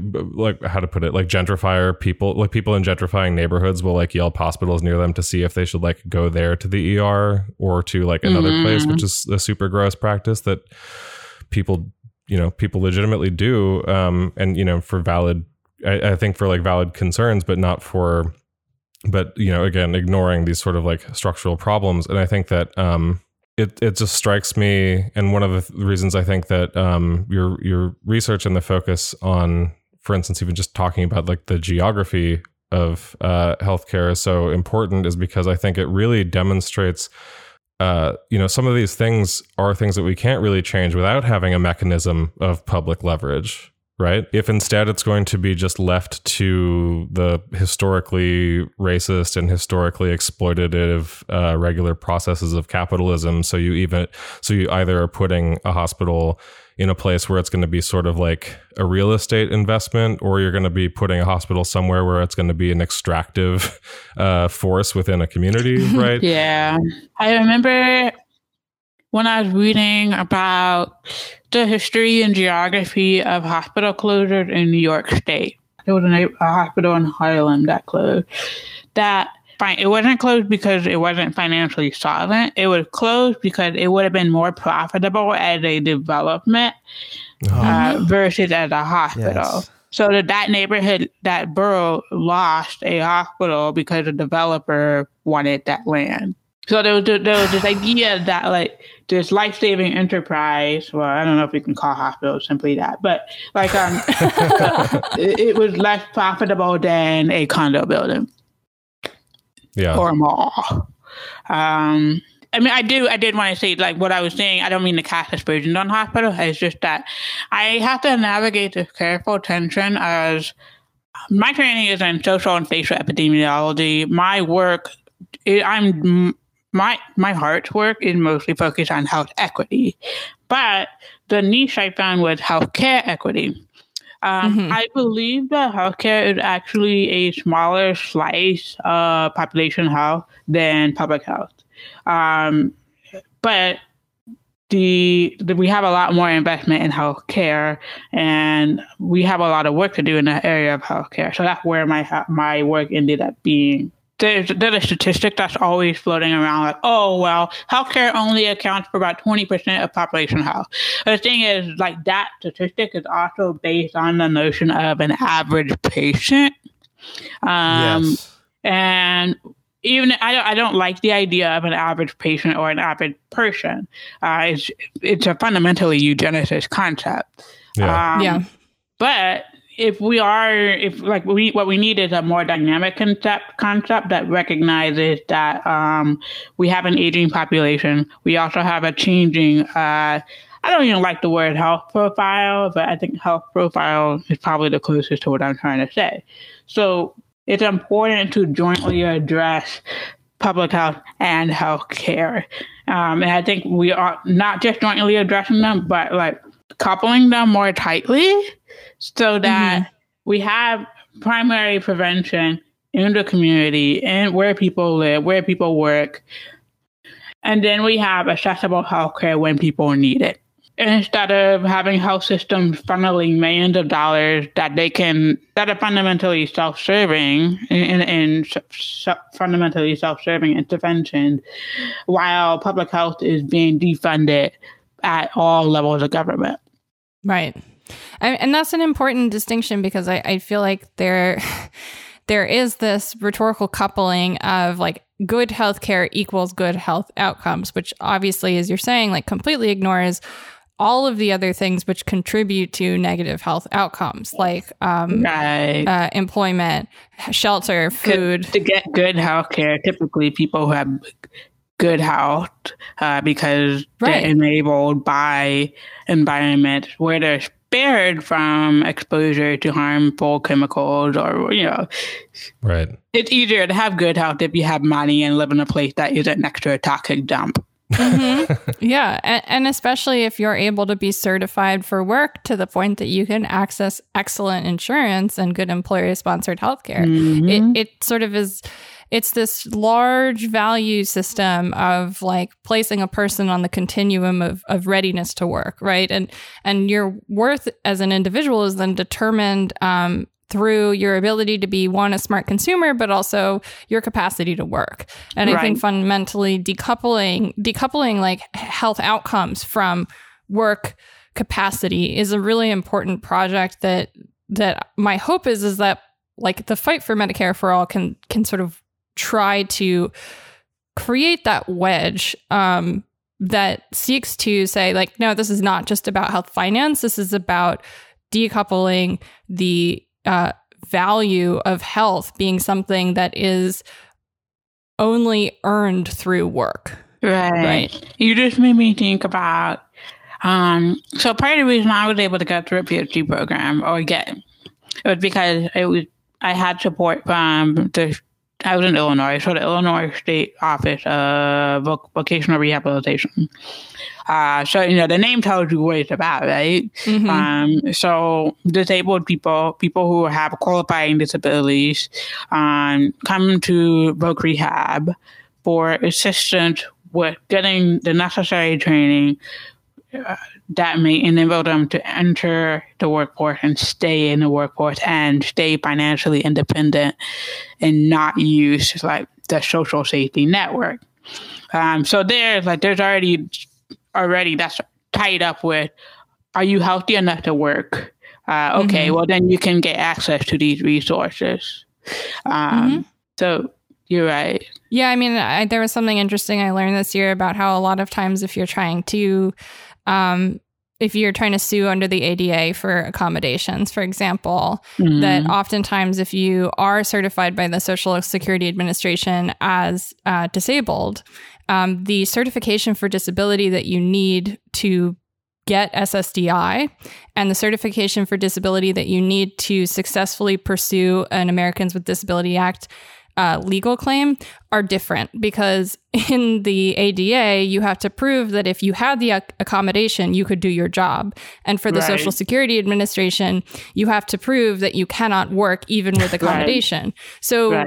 how to put it, like gentrifier people, like people in gentrifying neighborhoods will like Yelp hospitals near them to see if they should like go there to the ER or to like another place, which is a super gross practice that people legitimately do. And, you know, for valid, I think for like valid concerns, but not for, but, you know, again, ignoring these sort of like structural problems. And I think that, It just strikes me, and one of the reasons I think that your research and the focus on, for instance, even just talking about like the geography of healthcare is so important, is because I think it really demonstrates, you know, some of these things are things that we can't really change without having a mechanism of public leverage, right? If instead it's going to be just left to the historically racist and historically exploitative regular processes of capitalism, so you either are putting a hospital in a place where it's going to be sort of like a real estate investment, or you're going to be putting a hospital somewhere where it's going to be an extractive force within a community, right? Yeah, I remember when I was reading about the history and geography of hospital closures in New York State, there was a hospital in Harlem that closed. It wasn't closed because it wasn't financially solvent. It was closed because it would have been more profitable as a development versus as a hospital. Yes. So that neighborhood, that borough, lost a hospital because the developer wanted that land. So there was this idea that like this life-saving enterprise, well, I don't know if we can call hospitals simply that, but like it was less profitable than a condo building or a mall. I mean, I did want to say, like, what I was saying, I don't mean to cast aspersions on hospitals. It's just that I have to navigate this careful tension, as my training is in social and facial epidemiology. My heart's work is mostly focused on health equity, but the niche I found was healthcare equity. I believe that healthcare is actually a smaller slice of population health than public health. But we have a lot more investment in healthcare, and we have a lot of work to do in the area of healthcare. So that's where my work ended up being. There's a statistic that's always floating around, like, oh, well, healthcare only accounts for about 20% of population health. The thing is, like, that statistic is also based on the notion of an average patient. And even I don't like the idea of an average patient or an average person. It's a fundamentally eugenicist concept. But what we need is a more dynamic concept that recognizes that we have an aging population. We also have a changing, I don't even like the word health profile, but I think health profile is probably the closest to what I'm trying to say. So it's important to jointly address public health and health care. And I think we are not just jointly addressing them, but like coupling them more tightly, so that we have primary prevention in the community and where people live, where people work. And then we have accessible healthcare when people need it. instead of having health systems funneling millions of dollars that are fundamentally self-serving and fundamentally self-serving interventions, while public health is being defunded at all levels of government. Right. And that's an important distinction, because I feel like there is this rhetorical coupling of like good healthcare equals good health outcomes, which obviously, as you're saying, like completely ignores all of the other things which contribute to negative health outcomes, like employment, shelter, food. To get good healthcare, typically people who have good health because they're enabled by environments where they're spared from exposure to harmful chemicals or, you know. Right. It's easier to have good health if you have money and live in a place that isn't next to a toxic dump. Mm-hmm. Yeah. And especially if you're able to be certified for work to the point that you can access excellent insurance and good employer-sponsored healthcare. Mm-hmm. It sort of is, it's this large value system of like placing a person on the continuum of readiness to work, right? And your worth as an individual is then determined through your ability to be, one, a smart consumer, but also your capacity to work. And I think fundamentally decoupling like health outcomes from work capacity is a really important project that my hope is that like the fight for Medicare for all can sort of try to create that wedge that seeks to say like, no, this is not just about health finance. This is about decoupling the value of health being something that is only earned through work. Right. You just made me think about, so part of the reason I was able to go through a PhD program it was because I had support from I was in Illinois, so the Illinois State Office of Vocational Rehabilitation. So, you know, the name tells you what it's about, right? Mm-hmm. So disabled people who have qualifying disabilities, come to Voc Rehab for assistance with getting the necessary training that may enable them to enter the workforce and stay in the workforce and stay financially independent and not use like the social safety network. So there's already that's tied up with, are you healthy enough to work? Okay, mm-hmm. Well then you can get access to these resources. Mm-hmm. So you're right. Yeah, I mean, there was something interesting I learned this year about how a lot of times if you're trying to sue under the ADA for accommodations, for example, mm-hmm. that oftentimes if you are certified by the Social Security Administration as disabled, the certification for disability that you need to get SSDI and the certification for disability that you need to successfully pursue an Americans with Disability Act legal claim are different, because in the ADA, you have to prove that if you had the accommodation, you could do your job. And for the Social Security Administration, you have to prove that you cannot work even with accommodation. So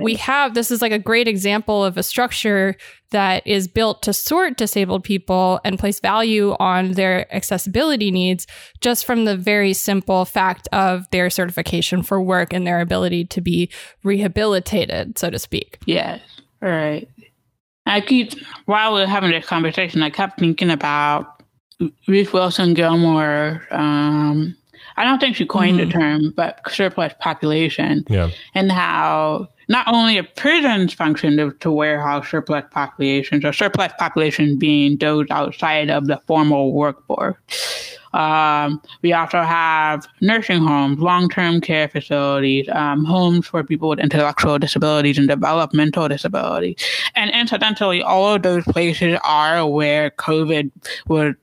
this is like a great example of a structure that is built to sort disabled people and place value on their accessibility needs just from the very simple fact of their certification for work and their ability to be rehabilitated, so to speak. Yes. All right. While we were having this conversation, I kept thinking about Ruth Wilson Gilmore. I don't think she coined the term, but surplus population. Yeah. And how not only a prisons function to warehouse surplus populations, or surplus population being those outside of the formal workforce. We also have nursing homes, long-term care facilities, homes for people with intellectual disabilities and developmental disabilities. And incidentally, all of those places are where COVID was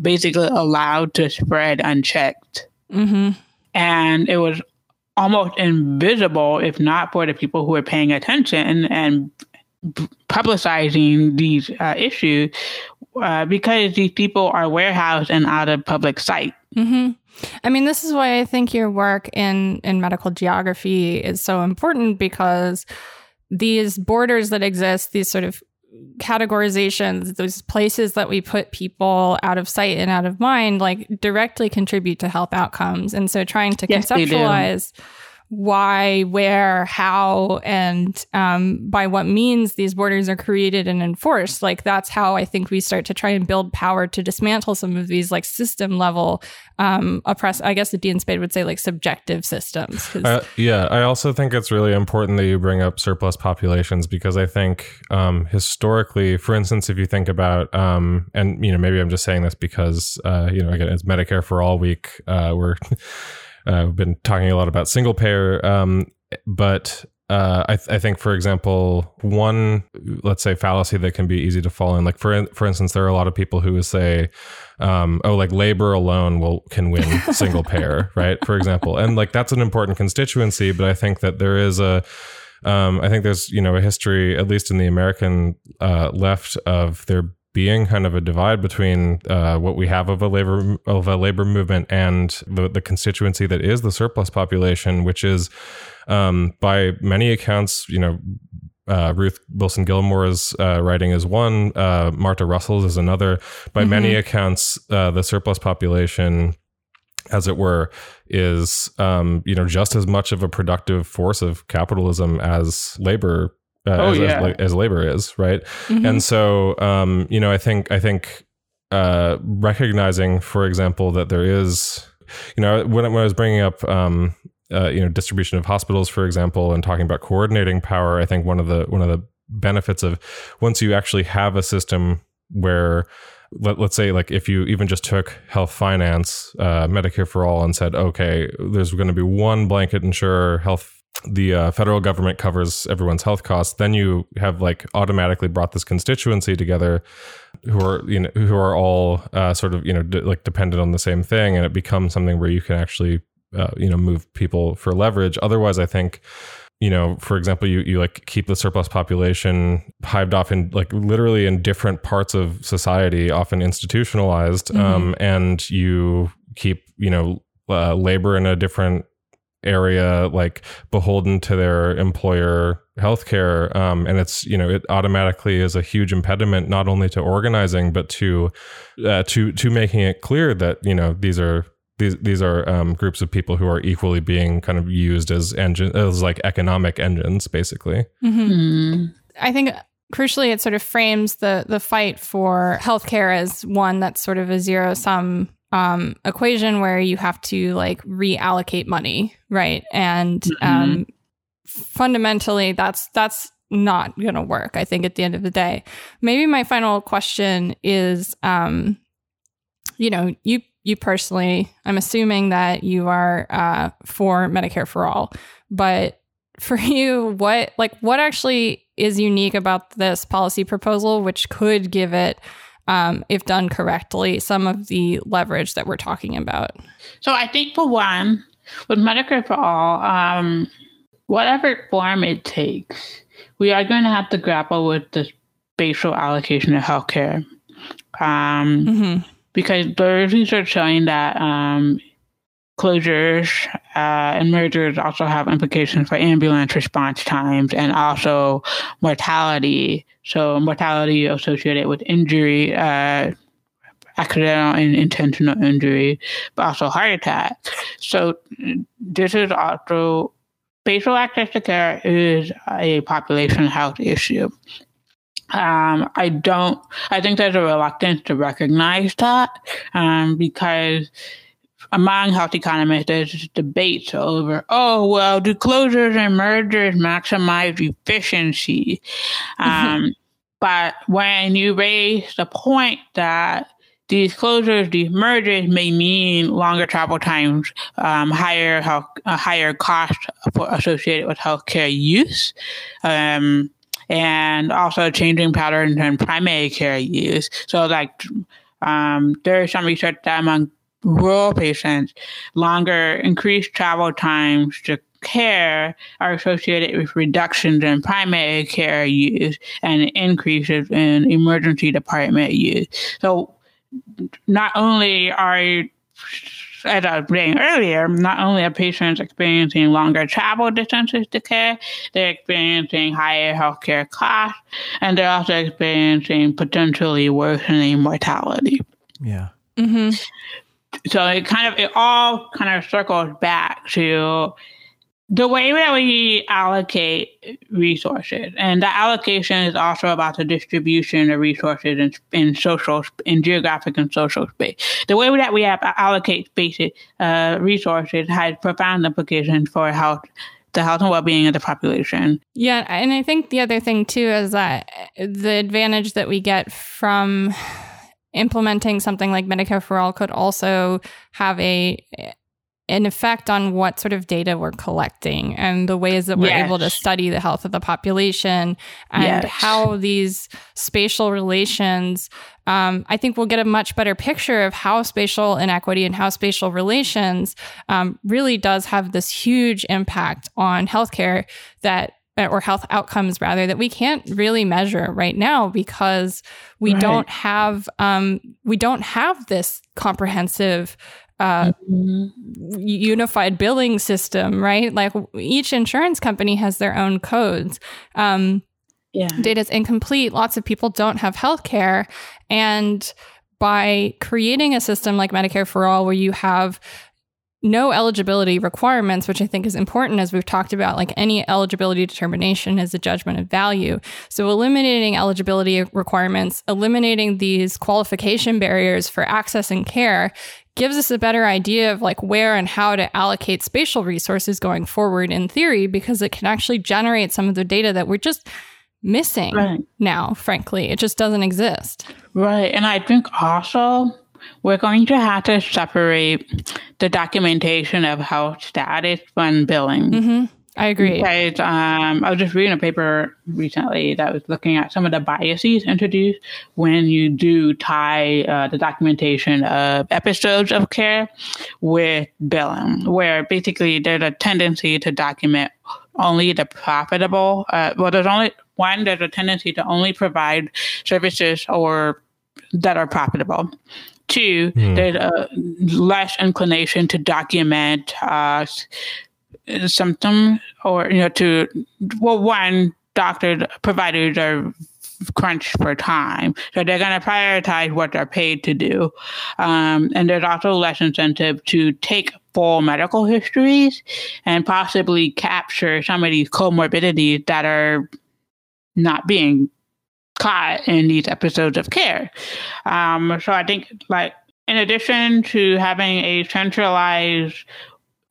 basically allowed to spread unchecked. Mm-hmm. And it was almost invisible, if not for the people who were paying attention and publicizing these issues, because these people are warehoused and out of public sight. Mm-hmm. I mean, this is why I think your work in medical geography is so important, because these borders that exist, these sort of categorizations, those places that we put people out of sight and out of mind, like directly contribute to health outcomes. And so trying to conceptualize why, where, how, and by what means these borders are created and enforced. Like, that's how I think we start to try and build power to dismantle some of these like system level I guess Dean Spade would say like subjective systems. I also think it's really important that you bring up surplus populations, because I think historically, for instance, if you think about, and you know, maybe I'm just saying this because, again, it's Medicare for All week. We've been talking a lot about single payer, but I think, for example, one, let's say, fallacy that can be easy to fall in. Like, for instance, there are a lot of people who would say, labor alone can win single payer, right? For example. And like, that's an important constituency, but I think that there is a history, at least in the American left, of there being kind of a divide between what we have of a labor movement and the constituency that is the surplus population, which is by many accounts, Ruth Wilson Gilmore's writing is one, Marta Russell's is another. By many accounts, the surplus population, as it were, is just as much of a productive force of capitalism as labor. As labor is, right? And so, I think recognizing, for example, that there is, when I was bringing up, distribution of hospitals, for example, and talking about coordinating power, I think one of the benefits of, once you actually have a system where, let's say, like, if you even just took health finance, Medicare for All, and said, okay, there's going to be one blanket insurer, the federal government covers everyone's health costs, then you have like automatically brought this constituency together who are all dependent on the same thing. And it becomes something where you can actually, move people for leverage. Otherwise, I think, for example, you like keep the surplus population hived off in like literally in different parts of society, often institutionalized, and you keep, labor in a different area, like beholden to their employer healthcare, and it's it automatically is a huge impediment not only to organizing but to making it clear that these are groups of people who are equally being kind of used as economic engines, basically. I think crucially, it sort of frames the fight for healthcare as one that's sort of a zero sum equation where you have to like reallocate money, right? And fundamentally, that's not going to work, I think, at the end of the day. Maybe my final question is, you personally, I'm assuming that you are for Medicare for All, but for you, what actually is unique about this policy proposal, which could give it, if done correctly, some of the leverage that we're talking about? So I think, for one, with Medicare for All, whatever form it takes, we are going to have to grapple with the spatial allocation of healthcare, because there's research showing that closures and mergers also have implications for ambulance response times and also mortality. So mortality associated with injury, accidental and intentional injury, but also heart attack. So this is also, spatial access to care is a population health issue. I think there's a reluctance to recognize that, because among health economists, there's debates over, do closures and mergers maximize efficiency? But when you raise the point that these closures, these mergers may mean longer travel times, higher cost associated with healthcare use, and also changing patterns in primary care use. So, there is some research that among rural patients, longer increased travel times to care are associated with reductions in primary care use and increases in emergency department use. So not only are as I was saying earlier, not only are patients experiencing longer travel distances to care, they're experiencing higher healthcare costs, and they're also experiencing potentially worsening mortality. Yeah. Mm-hmm. So it all circles back to the way that we allocate resources, and the allocation is also about the distribution of resources in geographic and social space. The way that we allocate spaces, resources has profound implications for the health and well-being of the population. Yeah, and I think the other thing too is that the advantage that we get from implementing something like Medicare for All could also have an effect on what sort of data we're collecting and the ways that we're able to study the health of the population and how these spatial relations, I think we'll get a much better picture of how spatial inequity and how spatial relations really does have this huge impact on healthcare or health outcomes rather, that we can't really measure right now because we don't have this comprehensive unified billing system, right? Like each insurance company has their own codes. Data's incomplete. Lots of people don't have healthcare, and by creating a system like Medicare for All, where you have no eligibility requirements, which I think is important, as we've talked about, like any eligibility determination is a judgment of value. So eliminating eligibility requirements, eliminating these qualification barriers for accessing care gives us a better idea of like where and how to allocate spatial resources going forward in theory, because it can actually generate some of the data that we're just missing now, frankly. It just doesn't exist. Right. And I think also we're going to have to separate the documentation of health status from billing. Mm-hmm. I agree. Because I was just reading a paper recently that was looking at some of the biases introduced when you do tie the documentation of episodes of care with billing, where basically there's a tendency to document only the profitable. There's a tendency to only provide services or that are profitable. Two, there's a less inclination to document symptoms or, one, providers are crunched for time. So they're going to prioritize what they're paid to do. And there's also less incentive to take full medical histories and possibly capture some of these comorbidities that are not being caught in these episodes of care. So I think, in addition to having a centralized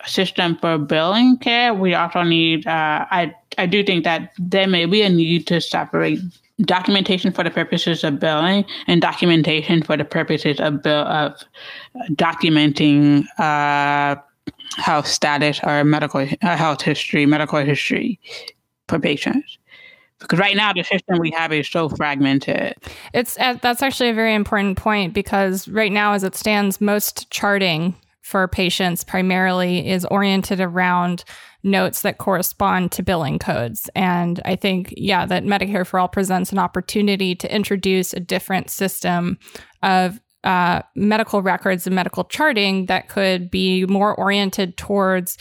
system for billing care, we also need, I do think that there may be a need to separate documentation for the purposes of billing and documentation for the purposes of documenting health status or medical history for patients. Because right now, the system we have is so fragmented. That's actually a very important point, because right now, as it stands, most charting for patients primarily is oriented around notes that correspond to billing codes. And I think, that Medicare for All presents an opportunity to introduce a different system of medical records and medical charting that could be more oriented towards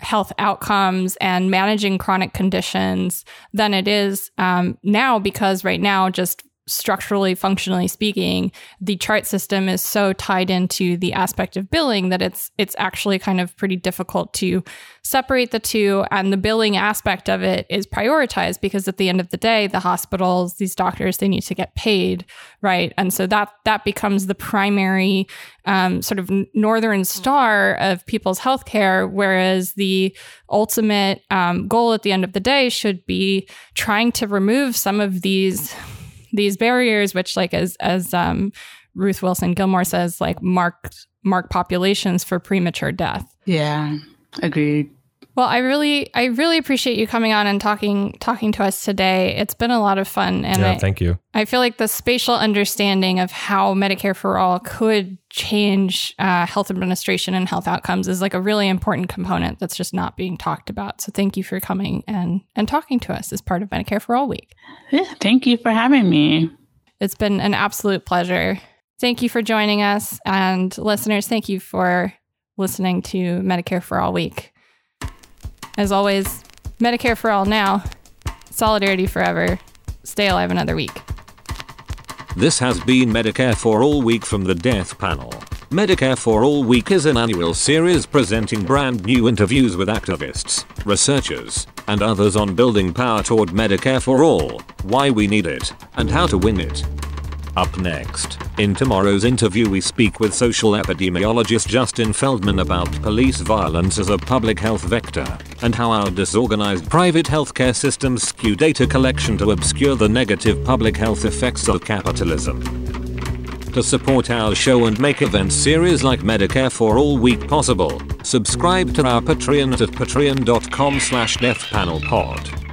health outcomes and managing chronic conditions than it is now, because right now, just structurally, functionally speaking, the chart system is so tied into the aspect of billing that it's actually kind of pretty difficult to separate the two. And the billing aspect of it is prioritized because at the end of the day, the hospitals, these doctors, they need to get paid, right? And so that becomes the primary sort of northern star of people's healthcare, whereas the ultimate goal at the end of the day should be trying to remove some of these barriers, which, like as Ruth Wilson Gilmore says, like mark populations for premature death. Yeah, agreed. Well, I really appreciate you coming on and talking to us today. It's been a lot of fun, and thank you. I feel like the spatial understanding of how Medicare for All could change health administration and health outcomes is like a really important component that's just not being talked about. So thank you for coming and talking to us as part of Medicare for All Week. Yeah, thank you for having me. It's been an absolute pleasure. Thank you for joining us. And listeners, thank you for listening to Medicare for All Week. As always, Medicare for All now. Solidarity forever. Stay alive another week. This has been Medicare for All Week from the Death Panel. Medicare for All Week is an annual series presenting brand new interviews with activists, researchers, and others on building power toward Medicare for All, why we need it, and how to win it. Up next, in tomorrow's interview, we speak with social epidemiologist Justin Feldman about police violence as a public health vector, and how our disorganized private healthcare systems skew data collection to obscure the negative public health effects of capitalism. To support our show and make event series like Medicare for All Week possible, subscribe to our Patreon at patreon.com/deathpanelpod.